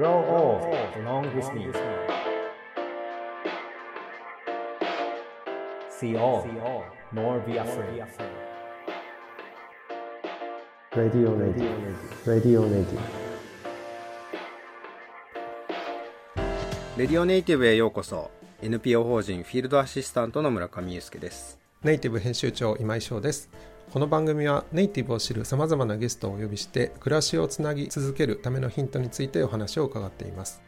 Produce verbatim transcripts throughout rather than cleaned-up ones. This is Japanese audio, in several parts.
Long old, long listening. See all, nor be afraid. Radio Native, Radio Native. Radio Native へようこそ。エヌピーオー 法人フィールドアシスタントの村上祐介です。ネイティブ編集長今井翔です。この番組はネイティブを知るさまざまなゲストをお呼びして暮らしをつなぎ続けるためのヒントについてお話を伺っています。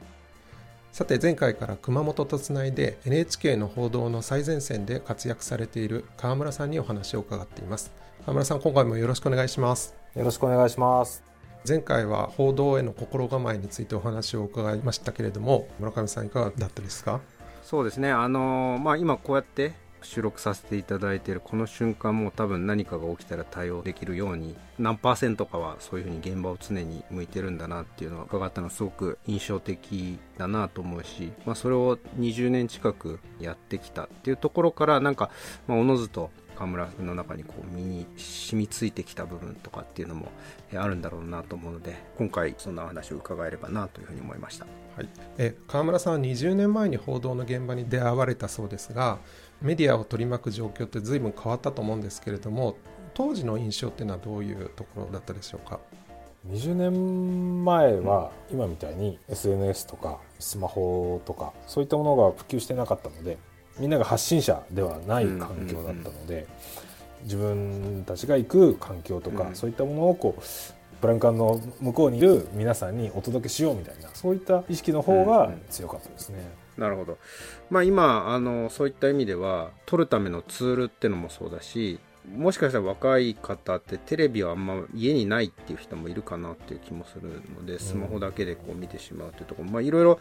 さて、前回から熊本とつないで エヌエイチケー の報道の最前線で活躍されている川村さんにお話を伺っています。川村さん、今回もよろしくお願いします。よろしくお願いします。前回は報道への心構えについてお話を伺いましたけれども、村上さんいかがだったですか？そうですね、あのまあ、今こうやって収録させていただいているこの瞬間も多分何かが起きたら対応できるように何パーセントかはそういう風に現場を常に向いてるんだなっていうのを伺ったのはすごく印象的だなと思うし、まあ、それをにじゅうねん近くやってきたっていうところからなんか、まあ、おのずと川村の中にこう身に染みついてきた部分とかっていうのもあるんだろうなと思うので、今回そんな話を伺えればなというふうに思いました。はい、え川村さんはにじゅうねんまえに報道の現場に出会われたそうですが、メディアを取り巻く状況って随分変わったと思うんですけれども、当時の印象っていうのはどういうところだったでしょうか？にじゅうねんまえは今みたいに エスエヌエス とかスマホとかそういったものが普及してなかったので、みんなが発信者ではない環境だったので、自分たちが行く環境とかそういったものをこうブラウン管の向こうにいる皆さんにお届けしようみたいな、そういった意識の方が強かったですね。なるほど、まあ、今あのそういった意味では撮るためのツールってのもそうだし、もしかしたら若い方ってテレビはあんま家にないっていう人もいるかなっていう気もするので、スマホだけでこう見てしまうというところ、まあいろいろ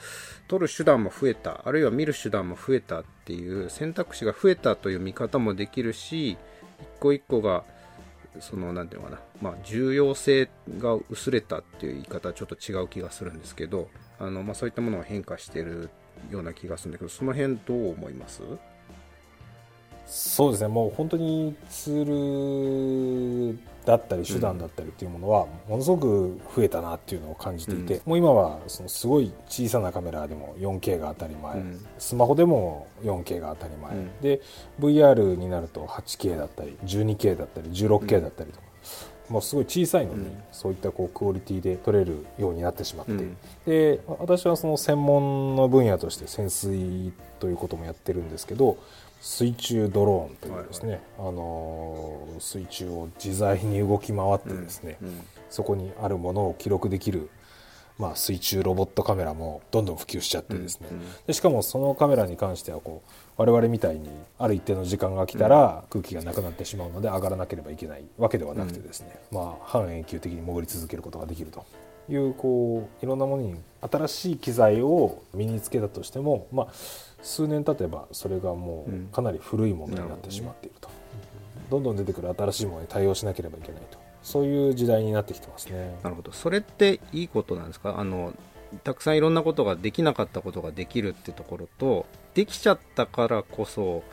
撮る手段も増えた、あるいは見る手段も増えたっていう選択肢が増えたという見方もできるし、一個一個がそのなんていうのかな、まあ、重要性が薄れたっていう言い方はちょっと違う気がするんですけど、あのまあそういったものが変化しているような気がするんだけど、その辺どう思います？そうですね、もう本当にツールだったり手段だったりっていうものはものすごく増えたなっていうのを感じていて、うん、もう今はそのすごい小さなカメラでも よんケー が当たり前、うん、スマホでも よんケー が当たり前、うん、で ブイアール になると はちケー だったり じゅうにケー だったり じゅうろくケー だったりとか、うんもうすごい小さいのに、うん、そういったこうクオリティで撮れるようになってしまって、うん、で私はその専門の分野として潜水ということもやってるんですけど、水中ドローンというですね、はいはい、あの水中を自在に動き回ってですね、うんうん、そこにあるものを記録できる、まあ、水中ロボットカメラもどんどん普及しちゃってですね、うんうん、でしかもそのカメラに関してはこう我々みたいにある一定の時間が来たら空気がなくなってしまうので上がらなければいけないわけではなくてですね、うんまあ、半永久的に潜り続けることができるという、こういろんなものに新しい機材を身につけたとしても、まあ、数年経てばそれがもうかなり古いものになってしまっていると、うん、どんどん出てくる新しいものに対応しなければいけないと、そういう時代になってきてますね。なるほど、それっていいことなんですか？あのたくさんいろんなことができなかったことができるってところと、できちゃったからこそ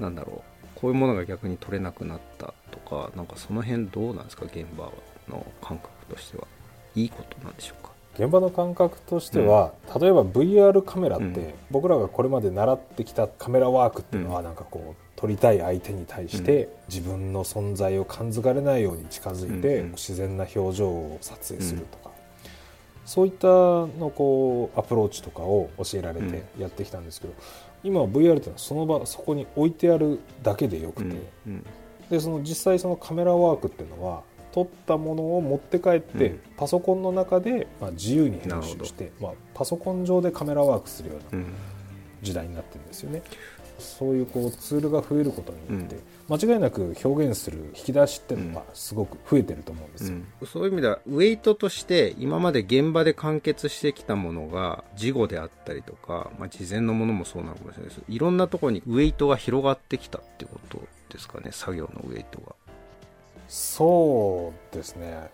なんだろう、こういうものが逆に取れなくなったとか、なんかその辺どうなんですか？現場の感覚としてはいいことなんでしょうか？現場の感覚としては、うん、例えば ブイアール カメラって、うん、僕らがこれまで習ってきたカメラワークっていうのは、うん、なんかこう撮りたい相手に対して自分の存在を感づかれないように近づいて、うん、自然な表情を撮影するとか、うんそういったのこうアプローチとかを教えられてやってきたんですけど、うん、今は ブイアール というのはその場そこに置いてあるだけでよくて、うんうん、でその実際そのカメラワークっていうのは撮ったものを持って帰って、うん、パソコンの中でまあ自由に編集して、まあ、パソコン上でカメラワークするような時代になってるんですよね。そういうこうツールが増えることによって、うん、間違いなく表現する引き出しってのがすごく増えてると思うんですよ、うん、そういう意味ではウェイトとして今まで現場で完結してきたものが事後であったりとか、まあ、事前のものもそうなのかもしれないです。いろんなところにウェイトが広がってきたってことですかね、作業のウェイトが。そうですね、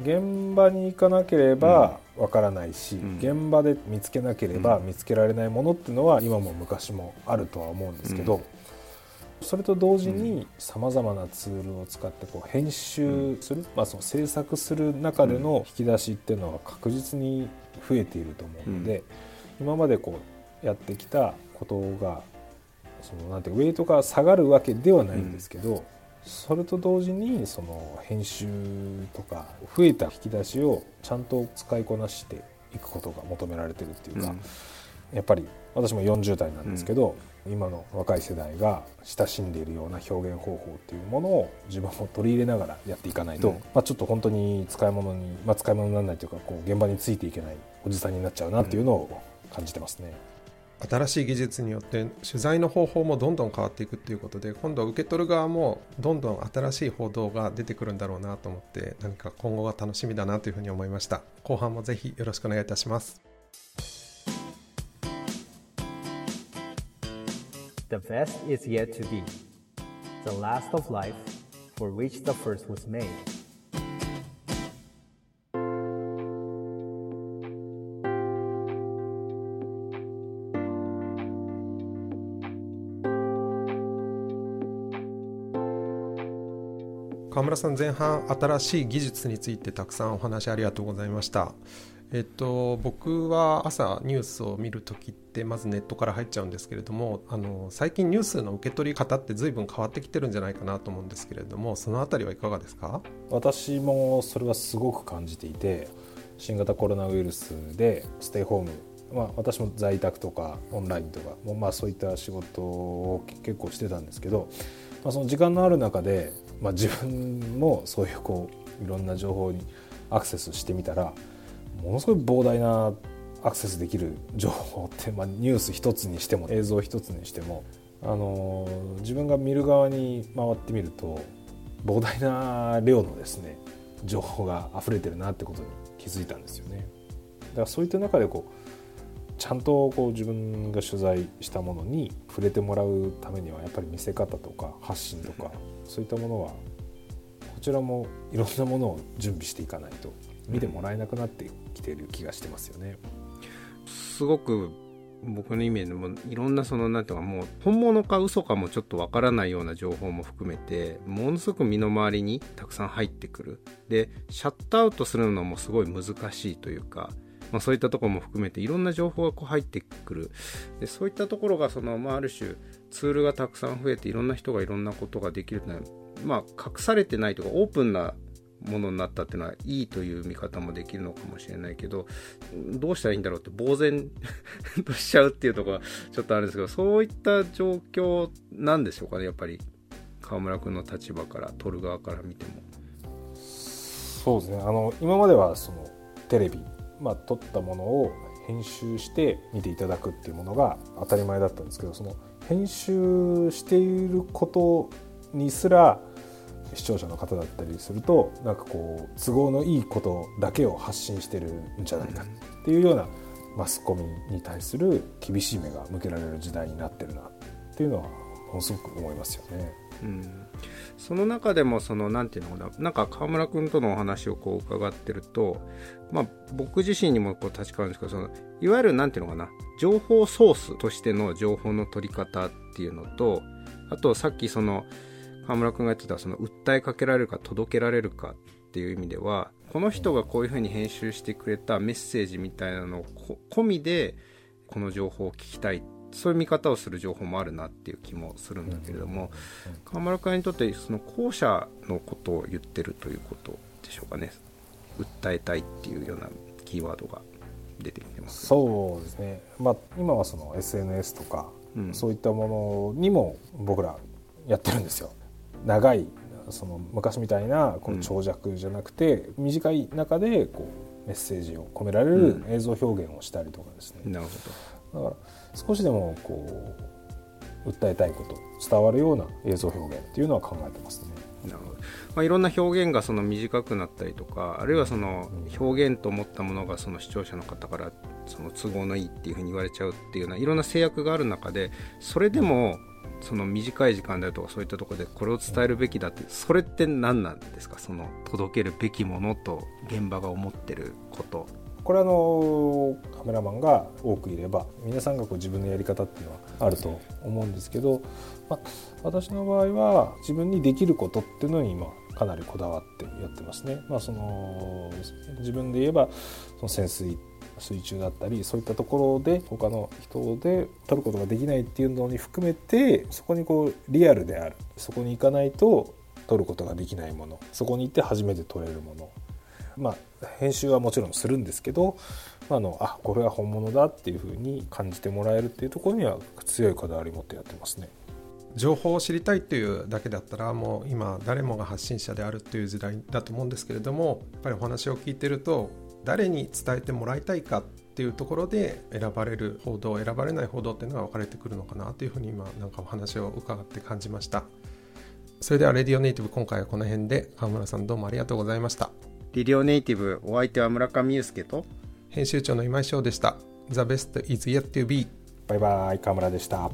うーん現場に行かなければ、うんわからないし、うん、現場で見つけなければ見つけられないものっていうのは今も昔もあるとは思うんですけど、それと同時にさまざまなツールを使ってこう編集する、うんまあ、その制作する中での引き出しっていうのは確実に増えていると思うので、うん、今までこうやってきたことがそのなんてウェイトが下がるわけではないんですけど、うん、それと同時にその編集とか増えた引き出しをちゃんと使いこなしていくことが求められてるっていうか、うん、やっぱり私もよんじゅう代なんですけど、うん、今の若い世代が親しんでいるような表現方法っていうものを自分も取り入れながらやっていかないと、うんまあ、ちょっと本当に使い物に、まあ、使い物にならないというかこう現場についていけないおじさんになっちゃうなっていうのを感じてますね。うん、新しい技術によって取材の方法もどんどん変わっていくっていうことで、今度は受け取る側もどんどん新しい報道が出てくるんだろうなと思って、何か今後が楽しみだなというふうに思いました。後半もぜひよろしくお願いいたします。The best is yet to be, the last of life, for which the first was made. 川村さん、前半新しい技術についてたくさんお話ありがとうございました。えっと、僕は朝ニュースを見るときってまずネットから入っちゃうんですけれども、あの最近ニュースの受け取り方って随分変わってきてるんじゃないかなと思うんですけれども、そのあたりはいかがですか？私もそれはすごく感じていて、新型コロナウイルスでステイホーム、まあ、私も在宅とかオンラインとかも、まあ、そういった仕事を結構してたんですけど、まあ、その時間のある中で、まあ、自分もそういうこういろんな情報にアクセスしてみたら、ものすごい膨大なアクセスできる情報って、まあ、ニュース一つにしても映像一つにしても、あのー、自分が見る側に回ってみると膨大な量のですね情報があふれてるなってことに気づいたんですよね。だからそういった中でこうちゃんとこう自分が取材したものに触れてもらうためには、やっぱり見せ方とか発信とかそういったものはこちらもいろんなものを準備していかないと見てもらえなくなってきている気がしてますよね。うん、すごく僕のイメージもいろんなそのなんていうか、もう本物か嘘かもちょっとわからないような情報も含めて、ものすごく身の回りにたくさん入ってくる。でシャットアウトするのもすごい難しいというか、まあ、そういったところも含めていろんな情報がこう入ってくる。でそういったところがその、まあ、ある種ツールがたくさん増えて、いろんな人がいろんなことができるというのは、まあ、隠されてないとかオープンなものになったっていうのはいいという見方もできるのかもしれないけど、どうしたらいいんだろうって呆然としちゃうっていうところがちょっとあるんですけど、そういった状況なんでしょうかね、やっぱり川村君の立場から撮る側から見ても。そうですね、あの今まではそのテレビ、まあ、撮ったものを編集して見ていただくっていうものが当たり前だったんですけど、その編集していることにすら視聴者の方だったりすると、なんかこう都合のいいことだけを発信してるんじゃないかっていうようなマスコミに対する厳しい目が向けられる時代になってるなっていうのはものすごく思いますよね。うん、その中でもそのなんていうのかな、なんか川村君とのお話をこう伺ってると、まあ、僕自身にもこう立ち返るんですけど、そのいわゆるなんていうのかな、情報ソースとしての情報の取り方っていうのと、あとさっきその川村君が言ってたその訴えかけられるか届けられるかっていう意味では、この人がこういうふうに編集してくれたメッセージみたいなのを込みでこの情報を聞きたい、そういう見方をする情報もあるなっていう気もするんだけれども、川村君にとってその後者のことを言ってるということでしょうかね。訴えたいっていうようなキーワードが出てきてます。そうですね、まあ、今はその エスエヌエス とか、うん、そういったものにも僕らやってるんですよ。長いその昔みたいなこう長尺じゃなくて、うん、短い中でこうメッセージを込められる映像表現をしたりとかですね、うん、なるほど。だから少しでもこう訴えたいこと伝わるような映像表現っていうのは考えてますね。なるほど、まあ、いろんな表現がその短くなったりとか、あるいはその表現と思ったものがその視聴者の方からその都合のいいっていうふうに言われちゃうっていうようないろんな制約がある中で、それでも、うんその短い時間だとかそういったところでこれを伝えるべきだって、それって何なんですか？その届けるべきものと現場が思ってることこれはあのカメラマンが多くいれば皆さんがこう自分のやり方っていうのはあると思うんですけど、まあ、私の場合は自分にできることっていうのに今かなりこだわってやってますね、まあ、その自分で言えばその潜水水中だったりそういったところで他の人で撮ることができないっていうのに含めてそこにこうリアルであるそこに行かないと撮ることができないものそこに行って初めて撮れるもの、まあ、編集はもちろんするんですけどあのあこれは本物だっていうふうに感じてもらえるっていうところには強いこだわり持ってやってますね。情報を知りたいというだけだったらもう今誰もが発信者であるという時代だと思うんですけれども、やっぱりお話を聞いてると誰に伝えてもらいたいかっていうところで選ばれる報道選ばれない報道っていうのが分かれてくるのかなというふうに今なんかお話を伺って感じました。それではレディオネイティブ今回はこの辺で、川村さんどうもありがとうございました。レディオネイティブお相手は村上祐介と編集長の今井翔でした。 The best is yet to be。 バイバイ。川村でした。